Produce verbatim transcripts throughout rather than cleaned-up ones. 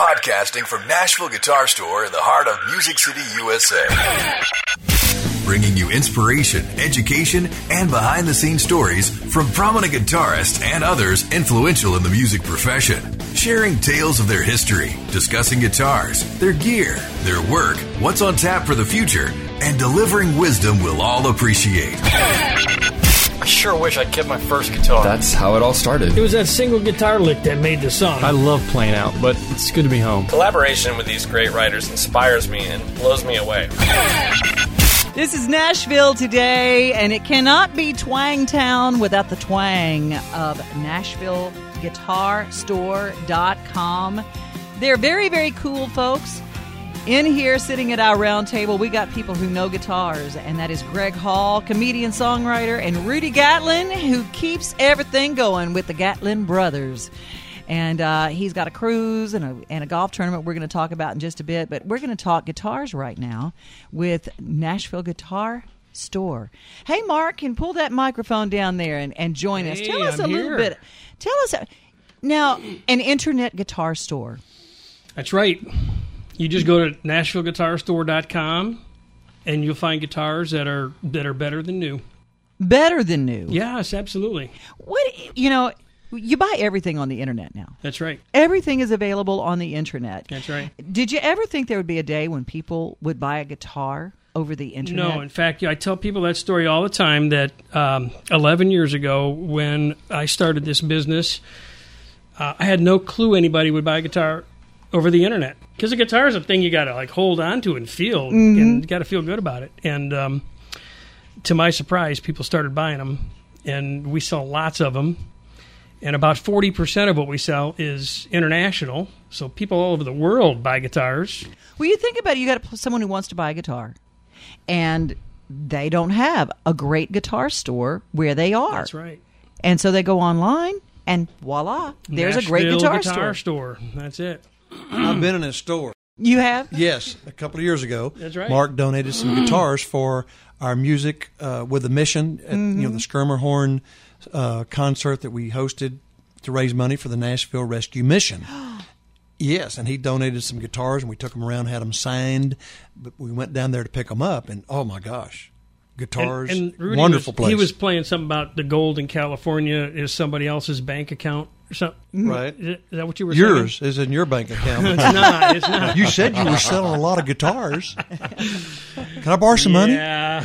Podcasting from Nashville Guitar Store in the heart of Music City, U S A. Bringing you inspiration, education, and behind-the-scenes stories from prominent guitarists and others influential in the music profession. Sharing tales of their history, discussing guitars, their gear, their work, what's on tap for the future, and delivering wisdom we'll all appreciate. I sure wish I'd kept my first guitar. That's how it all started. It was that single guitar lick that made the song. I love playing out, but it's good to be home. Collaboration with these great writers inspires me and blows me away. This is Nashville Today, and it cannot be Twang Town without the twang of Nashville Guitar Store dot com. They're very, very cool folks. In here, sitting at our round table, we got people who know guitars, and that is Greg Hall, comedian, songwriter, and Rudy Gatlin, who keeps everything going with the Gatlin Brothers. And uh, he's got a cruise and a, and a golf tournament we're going to talk about in just a bit, but we're going to talk guitars right now with Nashville Guitar Store. Hey, Mark, can pull that microphone down there and, and join hey, us. Tell us I'm a here. little bit. Tell us, now, an internet guitar store. That's right. You just go to Nashville Guitar Store dot com, and you'll find guitars that are that are better than new. Better than new. Yes, absolutely. What you know, you buy everything on the internet now. That's right. Everything is available on the internet. That's right. Did you ever think there would be a day when people would buy a guitar over the internet? No. In fact, I tell people that story all the time. That um, eleven years ago, when I started this business, uh, I had no clue anybody would buy a guitar over the internet. Because a guitar is a thing you got to like hold on to and feel, mm-hmm. and you got to feel good about it. And um, to my surprise, people started buying them, and we sell lots of them. And about forty percent of what we sell is international, so people all over the world buy guitars. Well, you think about it, you got someone who wants to buy a guitar, and they don't have a great guitar store where they are. That's right. And so they go online, and voila, there's Nashville a great guitar, guitar store. store. That's it. I've been in a store. You have? Yes, a couple of years ago. That's right. Mark donated some guitars for our music uh, with the mission, at, mm-hmm. you know, the Schermerhorn uh, concert that we hosted to raise money for the Nashville Rescue Mission. Yes, and he donated some guitars, and we took them around, had them signed, but we went down there to pick them up, and oh my gosh, guitars, and, and Rudy wonderful was, place. He was playing something about the gold in California is somebody else's bank account. So, right. Is that what you were saying? Yours is in your bank account. It's not. It's not. You said you were selling a lot of guitars. Can I borrow some money? Yeah.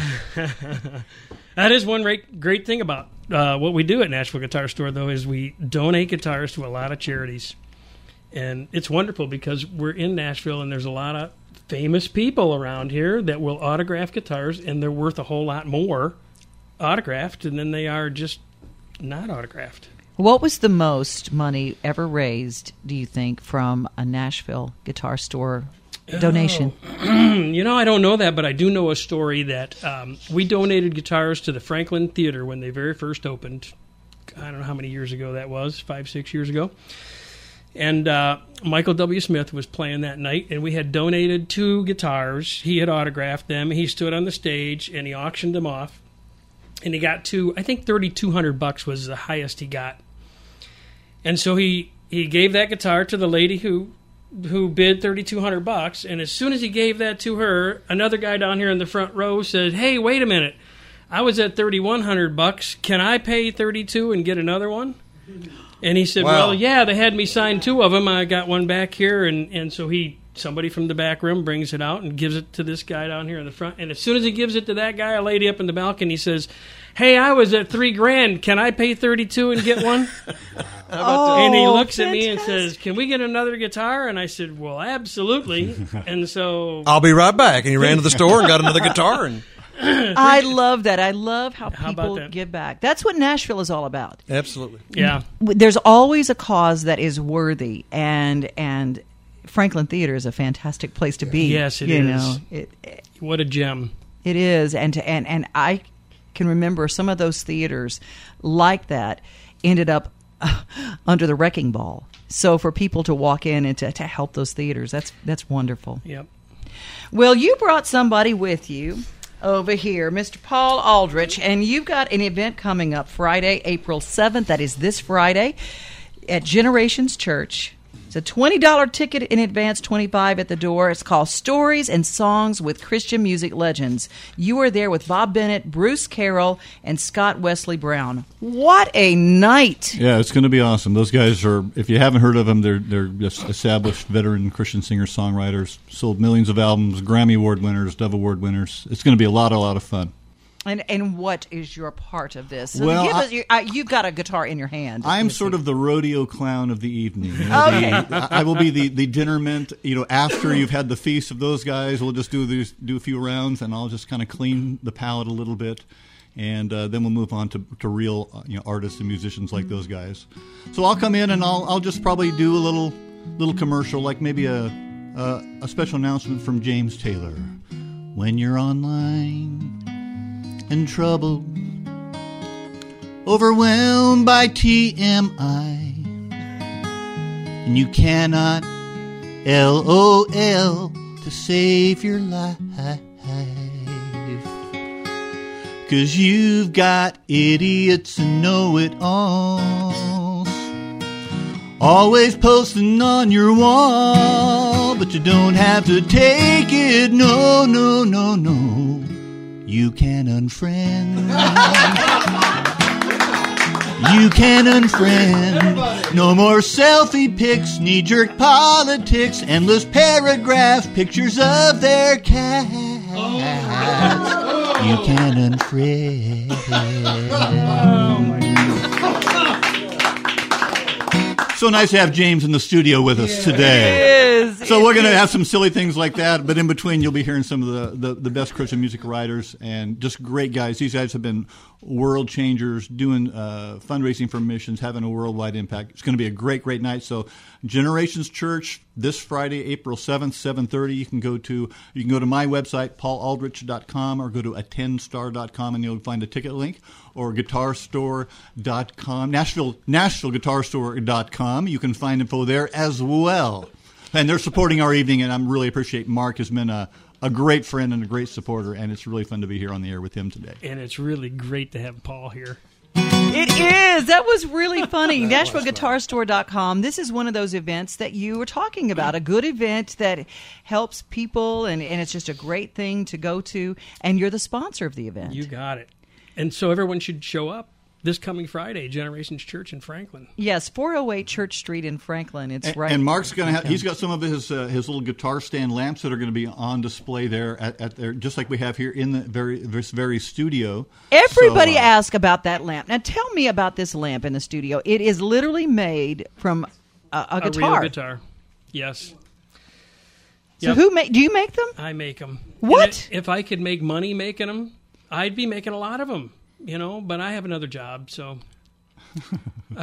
That is one great, great thing about uh, what we do at Nashville Guitar Store, though, is we donate guitars to a lot of charities. And it's wonderful because we're in Nashville, and there's a lot of famous people around here that will autograph guitars, and they're worth a whole lot more autographed than they are just not autographed. What was the most money ever raised, do you think, from a Nashville Guitar Store donation? Oh. You know, I don't know that, but I do know a story that um, we donated guitars to the Franklin Theater when they very first opened. I don't know how many years ago that was, five, six years ago. And uh, Michael W. Smith was playing that night, and we had donated two guitars. He had autographed them. He stood on the stage, and he auctioned them off. And he got to, I think thirty-two hundred bucks was the highest he got. And so he, he gave that guitar to the lady who who bid thirty-two hundred bucks. And as soon as he gave that to her, another guy down here in the front row said, "Hey, wait a minute! I was at thirty-one hundred bucks. Can I pay thirty-two and get another one?" And he said, wow. "Well, yeah, they had me sign two of them. I got one back here." And and so he somebody from the back room brings it out and gives it to this guy down here in the front. And as soon as he gives it to that guy, a lady up in the balcony says, "Hey, I was at three grand. Can I pay thirty-two and get one?" oh, and he looks fantastic. at me and says, "Can we get another guitar?" And I said, "Well, absolutely." And so I'll be right back. And he ran to the store and got another guitar. And I love that. I love how, how people give back. That's what Nashville is all about. Absolutely. Yeah. There's always a cause that is worthy, and and Franklin Theater is a fantastic place to be. Yes, it you is. Know. It, it, what a gem. It is, and to, and and I can remember some of those theaters like that ended up uh, under the wrecking ball. So for people to walk in and to, to help those theaters, that's that's wonderful. Yep. Well, you brought somebody with you over here, Mister Paul Aldridge, and you've got an event coming up Friday, April seventh. That is this Friday at Generations Church. It's a twenty dollars ticket in advance, twenty-five dollars at the door. It's called Stories and Songs with Christian Music Legends. You are there with Bob Bennett, Bruce Carroll, and Scott Wesley Brown. What a night! Yeah, it's going to be awesome. Those guys are, if you haven't heard of them, they're, they're just established veteran Christian singer-songwriters, sold millions of albums, Grammy Award winners, Dove Award winners. It's going to be a lot, a lot of fun. And and what is your part of this? So well, give us, you, I, you've got a guitar in your hand. I'm sort of the rodeo clown of the evening. You know, okay. the, I will be the, the dinner mint. You know, after you've had the feast of those guys, we'll just do these, do a few rounds, and I'll just kind of clean the palate a little bit, and uh, then we'll move on to, to real you know artists and musicians like those guys. So I'll come in and I'll I'll just probably do a little little commercial, like maybe a a, a special announcement from James Taylor. When you're online and troubled, overwhelmed by T M I, and you cannot LOL to save your life, 'cause you've got idiots and know-it-alls always posting on your wall, but you don't have to take it, no, no, no, no. You can unfriend. You can unfriend. No more selfie pics, knee-jerk politics, endless paragraph pictures of their cats. You can unfriend. Oh my God. So nice to have James in the studio with us today. So we're going to have some silly things like that, but in between you'll be hearing some of the, the, the best Christian music writers and just great guys. These guys have been world changers, doing uh, fundraising for missions, having a worldwide impact. It's going to be a great, great night. So Generations Church this Friday, April seventh, seven thirty. You can go to you can go to my website, paul aldrich dot com, or go to attend star dot com, and you'll find a ticket link, or guitar store dot com, Nashville, Nashville Guitar Store dot com. You can find info there as well. And they're supporting our evening, and I really appreciate Mark has been a, a great friend and a great supporter, and it's really fun to be here on the air with him today. And it's really great to have Paul here. It is. That was really funny. Nashville Guitar Store dot com. This is one of those events that you were talking about, a good event that helps people, and, and it's just a great thing to go to, and you're the sponsor of the event. You got it. And so everyone should show up. This coming Friday, Generations Church in Franklin. Yes, four oh eight Church Street in Franklin. It's and, right. And Mark's going to have, he's got some of his uh, his little guitar stand lamps that are going to be on display there at, at their, just like we have here in the very this very studio. Everybody so, uh, ask about that lamp. Now tell me about this lamp in the studio. It is literally made from a, a guitar. A real guitar. Yes. So yep. who make? Do you make them? I make them. What? It, if I could make money making them, I'd be making a lot of them. You know, but I have another job, so.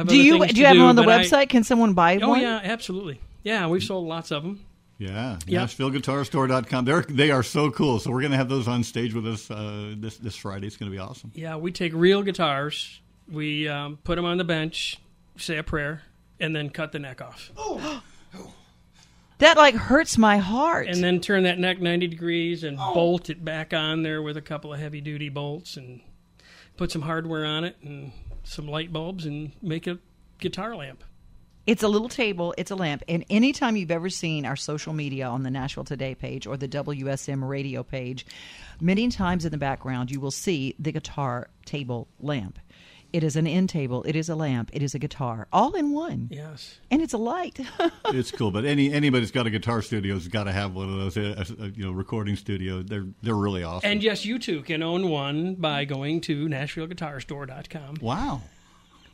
Do you do you have them on the website? I, Can someone buy oh, one? Oh yeah, absolutely. Yeah, we've sold lots of them. Yeah, yep. Nashville Guitar Store dot com. They're they are so cool. So we're going to have those on stage with us uh, this this Friday. It's going to be awesome. Yeah, we take real guitars, we um, put them on the bench, say a prayer, and then cut the neck off. Oh. That, like, hurts my heart. And then turn that neck ninety degrees and oh. bolt it back on there with a couple of heavy duty bolts and. Put some hardware on it and some light bulbs and make a guitar lamp. It's a little table. It's a lamp. And anytime you've ever seen our social media on the Nashville Today page or the W S M radio page, many times in the background you will see the guitar table lamp. It is an end table. It is a lamp. It is a guitar. All in one. Yes. And it's a light. It's cool. But any anybody's got a guitar studio has got to have one of those. A, a, you know, recording studio. They're they're really awesome. And yes, you too can own one by going to Nashville Guitar Store dot com. Wow.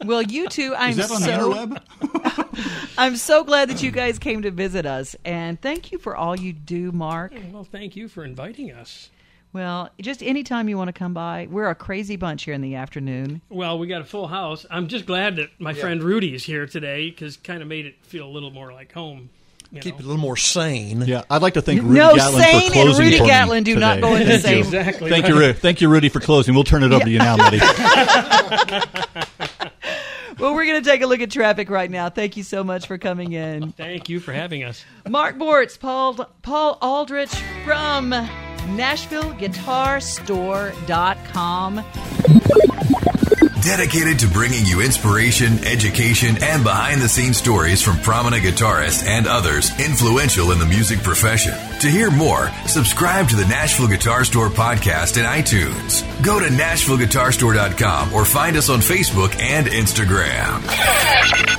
Well, you two, I'm so. Is that on the interweb? I'm so glad that you guys came to visit us, and thank you for all you do, Mark. Well, thank you for inviting us. Well, just anytime you want to come by. We're a crazy bunch here in the afternoon. Well, we got a full house. I'm just glad that my yeah. friend Rudy is here today because kind of made it feel a little more like home. You Keep know. it a little more sane. Yeah, I'd like to thank Rudy no, Gatlin sane for closing. No, Rudy Gatlin do today. Not go in the same. Exactly. Thank right. you, Rudy. Thank you, Rudy, for closing. We'll turn it over yeah. to you now, buddy. Well, we're going to take a look at traffic right now. Thank you so much for coming in. Thank you for having us. Mark Bortz, Paul Paul Aldrich from Nashville Guitar Store dot com. dedicated to bringing you inspiration, education, and behind-the-scenes stories from prominent guitarists and others influential in the music profession. To hear more, subscribe to the Nashville Guitar Store podcast in iTunes. Go to Nashville Guitar Store dot com or find us on Facebook and Instagram.